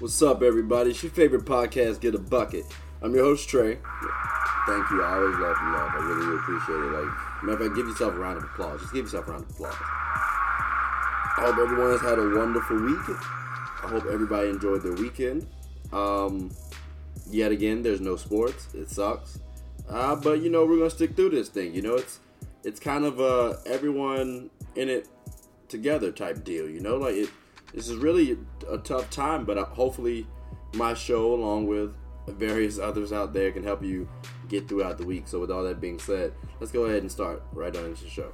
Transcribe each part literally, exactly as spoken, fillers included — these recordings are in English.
What's up, everybody? It's your favorite podcast, Get a Bucket. I'm your host, Trey. Thank you. I always love you, love. I really, really appreciate it. Like, matter of fact, give yourself a round of applause. Just give yourself a round of applause. I hope everyone has had a wonderful week. I hope everybody enjoyed their weekend. Um, yet again, there's no sports. It sucks. Uh, but, you know, we're going to stick through this thing. You know, it's it's kind of a everyone in it together type deal. You know, like, it, this is really a tough time, but I, hopefully my show, along with various others out there, can help you get throughout the week. So with all that being said, let's go ahead and start right on into the show.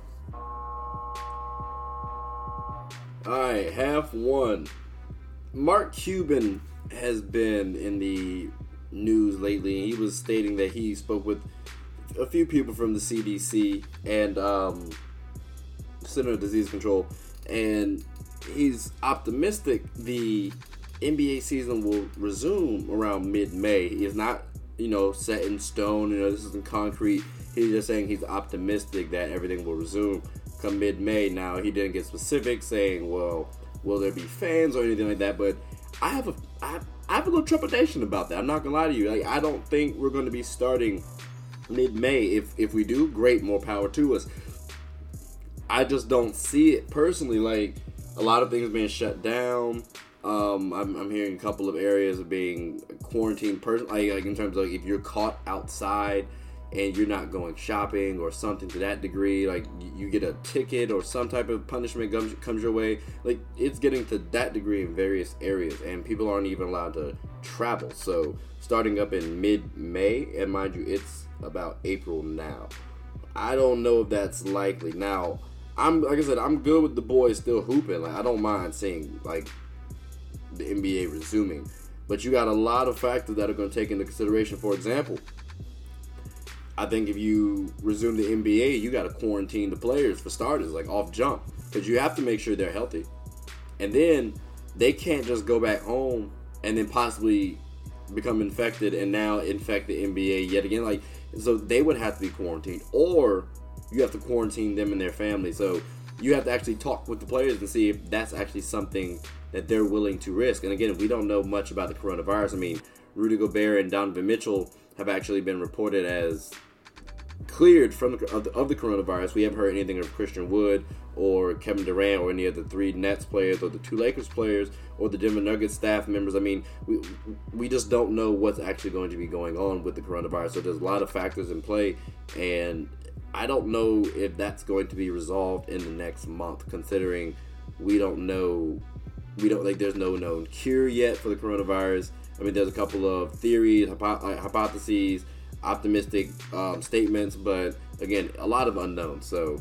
All right, half one. Mark Cuban has been in the news lately, and he was stating that he spoke with a few people from the C D C and um, Center of Disease Control, and he's optimistic the N B A season will resume around mid-May. He is not, you know, set in stone. You know, this isn't concrete. He's just saying he's optimistic that everything will resume come mid-May. Now, he didn't get specific, saying, well, will there be fans or anything like that? But I have a, I, I have a little trepidation about that. I'm not going to lie to you. Like, I don't think we're going to be starting mid-May. If, if we do, great, more power to us. I just don't see it personally. Like, a lot of things being shut down. Um, I'm, I'm hearing a couple of areas of being quarantined person, like, like in terms of like if you're caught outside and you're not going shopping or something to that degree, like you get a ticket or some type of punishment comes, comes your way. Like, it's getting to that degree in various areas, and people aren't even allowed to travel. So starting up in mid-May, and mind you, it's about April now. I don't know if that's likely. Now, I'm like I said, I'm good with the boys still hooping. Like, I don't mind seeing like the N B A resuming, but you got a lot of factors that are going to take into consideration. For example, I think if you resume the N B A, you got to quarantine the players for starters, like off jump, because you have to make sure they're healthy, and then they can't just go back home and then possibly become infected and now infect the N B A yet again. Like, so they would have to be quarantined, or you have to quarantine them and their family. So you have to actually talk with the players and see if that's actually something that they're willing to risk. And again, we don't know much about the coronavirus. I mean, Rudy Gobert and Donovan Mitchell have actually been reported as cleared from the, of, the, of the coronavirus. We haven't heard anything of Christian Wood or Kevin Durant or any of the three Nets players or the two Lakers players or the Denver Nuggets staff members. I mean, we we just don't know what's actually going to be going on with the coronavirus. So there's a lot of factors in play, and I don't know if that's going to be resolved in the next month, considering we don't know, we don't like, there's no known cure yet for the coronavirus. I mean, there's a couple of theories, hypo- like hypotheses, optimistic um, statements, but again, a lot of unknowns. So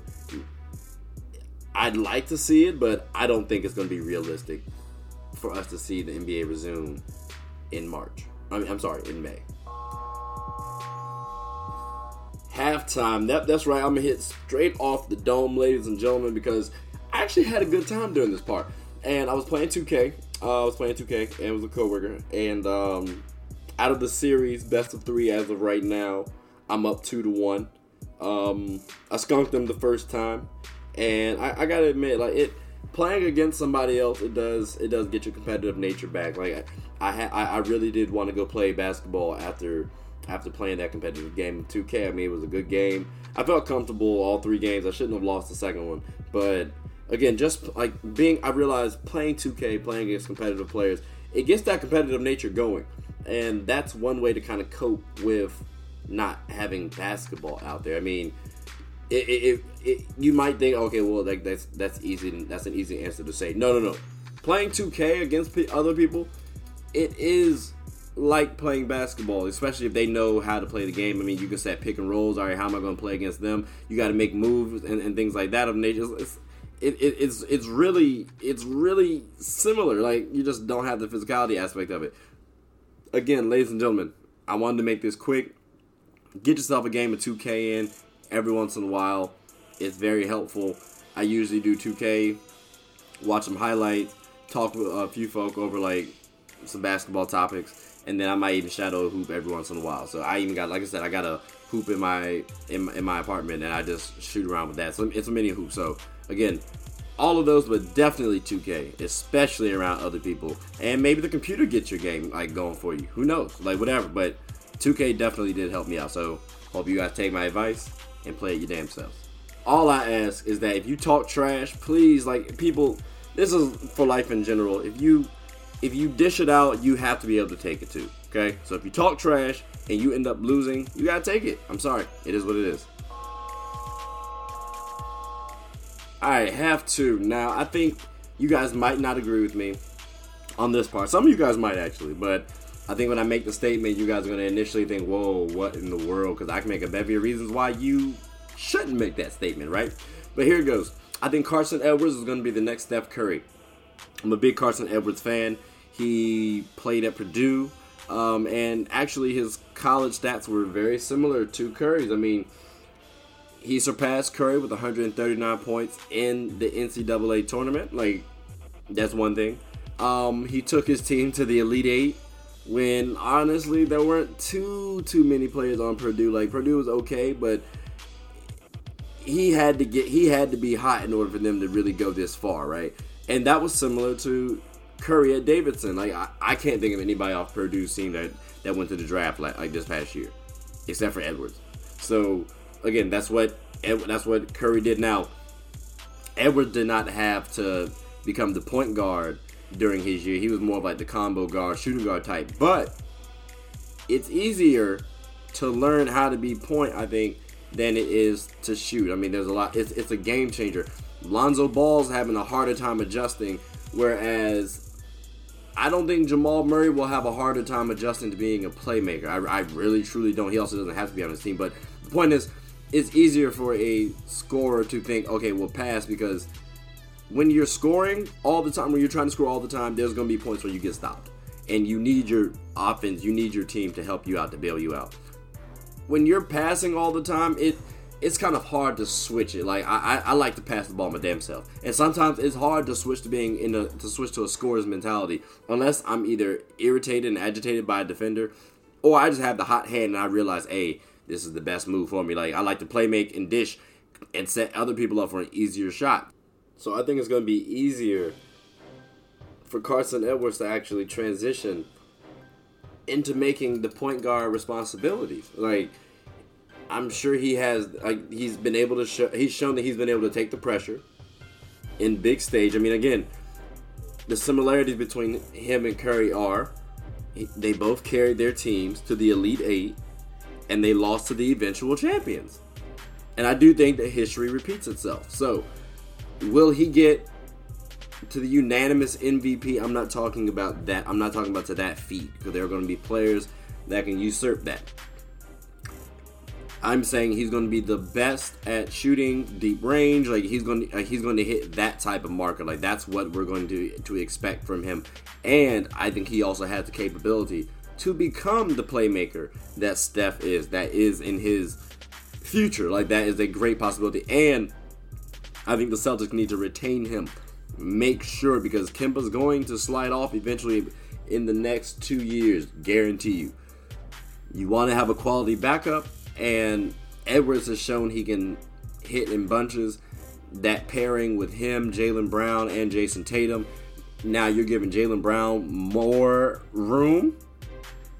I'd like to see it, but I don't think it's going to be realistic for us to see the N B A resume in March. I mean, I'm sorry, in May. Halftime. That, that's right. I'm going to hit straight off the dome, ladies and gentlemen, because I actually had a good time during this part. And I was playing two K. Uh, I was playing two K, and it was a coworker. And um, out of the series, best of three as of right now, I'm up two to one. Um, I skunked them the first time, and I, I gotta admit, like it playing against somebody else, it does it does get your competitive nature back. Like I I, I, I really did want to go play basketball after. After playing that competitive game in two K, I mean, it was a good game. I felt comfortable all three games. I shouldn't have lost the second one. But, again, just like being, I realized playing two K, playing against competitive players, it gets that competitive nature going. And that's one way to kind of cope with not having basketball out there. I mean, it, it, it, it, you might think, okay, well, like that's that's easy. That's an easy answer to say. No, no, no. Playing two K against other people, it is like playing basketball, especially if they know how to play the game. I mean, you can set pick and rolls. All right, how am I going to play against them? You got to make moves and, and things like that of nature. It's it, it, it's it's really it's really similar. Like, you just don't have the physicality aspect of it. Again, ladies and gentlemen, I wanted to make this quick. Get yourself a game of two K in every once in a while. It's very helpful. I usually do two K, watch some highlights, talk with a few folk over like some basketball topics. And then I might even shadow hoop every once in a while. So I even got, like I said, I got a hoop in my in, in my apartment, and I just shoot around with that. So it's a mini hoop. So again, all of those, but definitely two K, especially around other people. And maybe the computer gets your game like going for you. Who knows? Like whatever. But two K definitely did help me out. So hope you guys take my advice and play it your damn selves. All I ask is that if you talk trash, please, like people, this is for life in general. If you if you dish it out, you have to be able to take it too. Okay? So if you talk trash and you end up losing, you gotta take it. I'm sorry. It is what it is. Alright, half two. Now, I think you guys might not agree with me on this part. Some of you guys might actually, but I think when I make the statement, you guys are going to initially think, whoa, what in the world? Because I can make a bevy of reasons why you shouldn't make that statement, right? But here it goes. I think Carson Edwards is going to be the next Steph Curry. I'm a big Carson Edwards fan. He played at Purdue, um, and actually his college stats were very similar to Curry's. I mean, he surpassed Curry with one hundred thirty-nine points in the N C double A tournament. Like, that's one thing. Um, he took his team to the Elite Eight. When honestly there weren't too too many players on Purdue. Like Purdue was okay, but he had to get he had to be hot in order for them to really go this far, right? And that was similar to Curry at Davidson. Like I, I can't think of anybody off Purdue's team that, that went to the draft like, like this past year, except for Edwards. So again, that's what that's what Curry did. Now, Edwards did not have to become the point guard during his year. He was more of like the combo guard, shooting guard type, but it's easier to learn how to be point, I think, than it is to shoot. I mean, there's a lot, it's, it's a game changer. Lonzo Ball's having a harder time adjusting, whereas I don't think Jamal Murray will have a harder time adjusting to being a playmaker. I, I really truly don't. He also doesn't have to be on his team, but the point is, it's easier for a scorer to think, okay, we'll pass, because when you're scoring all the time, when you're trying to score all the time, there's going to be points where you get stopped. And you need your offense, you need your team to help you out, to bail you out. When you're passing all the time, it it's kind of hard to switch it. Like, I, I, I like to pass the ball my damn self. And sometimes it's hard to switch to being in a, to switch to a scorer's mentality. Unless I'm either irritated and agitated by a defender, or I just have the hot hand and I realize, hey, this is the best move for me. Like, I like to play, make, and dish and set other people up for an easier shot. So I think it's going to be easier for Carson Edwards to actually transition into making the point guard responsibilities. Like, I'm sure he has, like, he's been able to show, he's shown that he's been able to take the pressure in big stage. I mean, again, the similarities between him and Curry are they both carried their teams to the Elite Eight and they lost to the eventual champions. And I do think that history repeats itself. So, will he get to the unanimous M V P? I'm not talking about that. I'm not talking about to that feat, because there are going to be players that can usurp that. I'm saying he's going to be the best at shooting deep range. Like he's going to, like he's going to hit that type of marker. Like that's what we're going to to expect from him. And I think he also has the capability to become the playmaker that Steph is. That is in his future. Like that is a great possibility. And I think the Celtics need to retain him. Make sure, because Kemba's going to slide off eventually in the next two years. Guarantee you. You want to have a quality backup, and Edwards has shown he can hit in bunches. That pairing with him, Jaylen Brown, and Jason Tatum. Now you're giving Jaylen Brown more room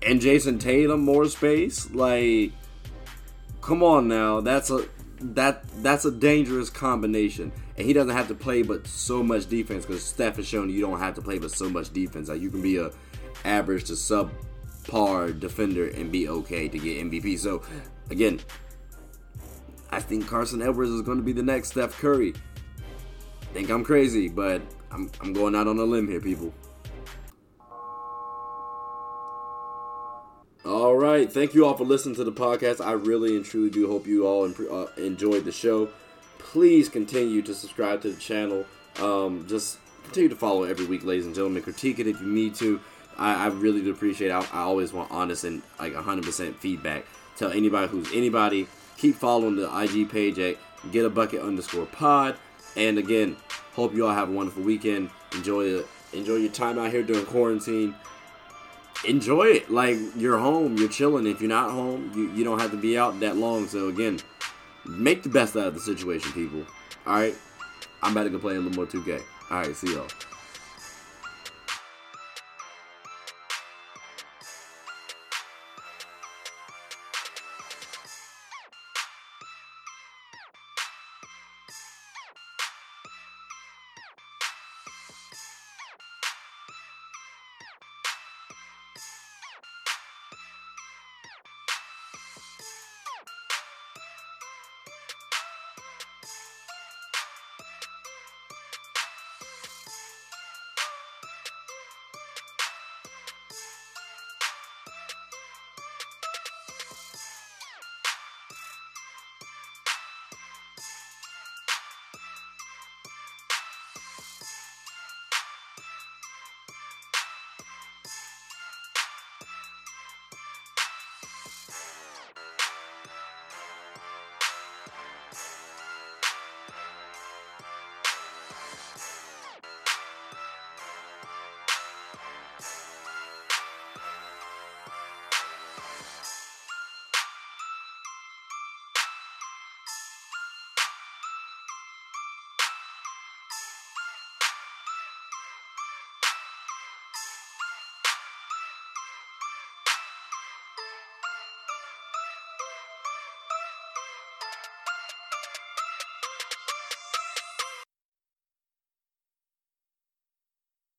and Jason Tatum more space. Like, come on now. That's a... That that's a dangerous combination, and he doesn't have to play but so much defense, because Steph has shown you don't have to play but so much defense. Like you can be a average to subpar defender and be okay to get M V P. So again, I think Carson Edwards is going to be the next Steph Curry. I think I'm crazy, but I'm I'm going out on a limb here, people. All right, thank you all for listening to the podcast. I really and truly do hope you all imp- uh, enjoyed the show. Please continue to subscribe to the channel. Um, just continue to follow every week, ladies and gentlemen. Critique it if you need to. I, I really do appreciate it. I, I always want honest and like one hundred percent feedback. Tell anybody who's anybody. Keep following the I G page at getabucket underscore pod. And again, hope you all have a wonderful weekend. Enjoy the, enjoy your time out here during quarantine. Enjoy it. Like, you're home, you're chilling. If you're not home, you, you don't have to be out that long. So again, make the best out of the situation, people. All right, I'm about to go play a little more two K. All right, see y'all.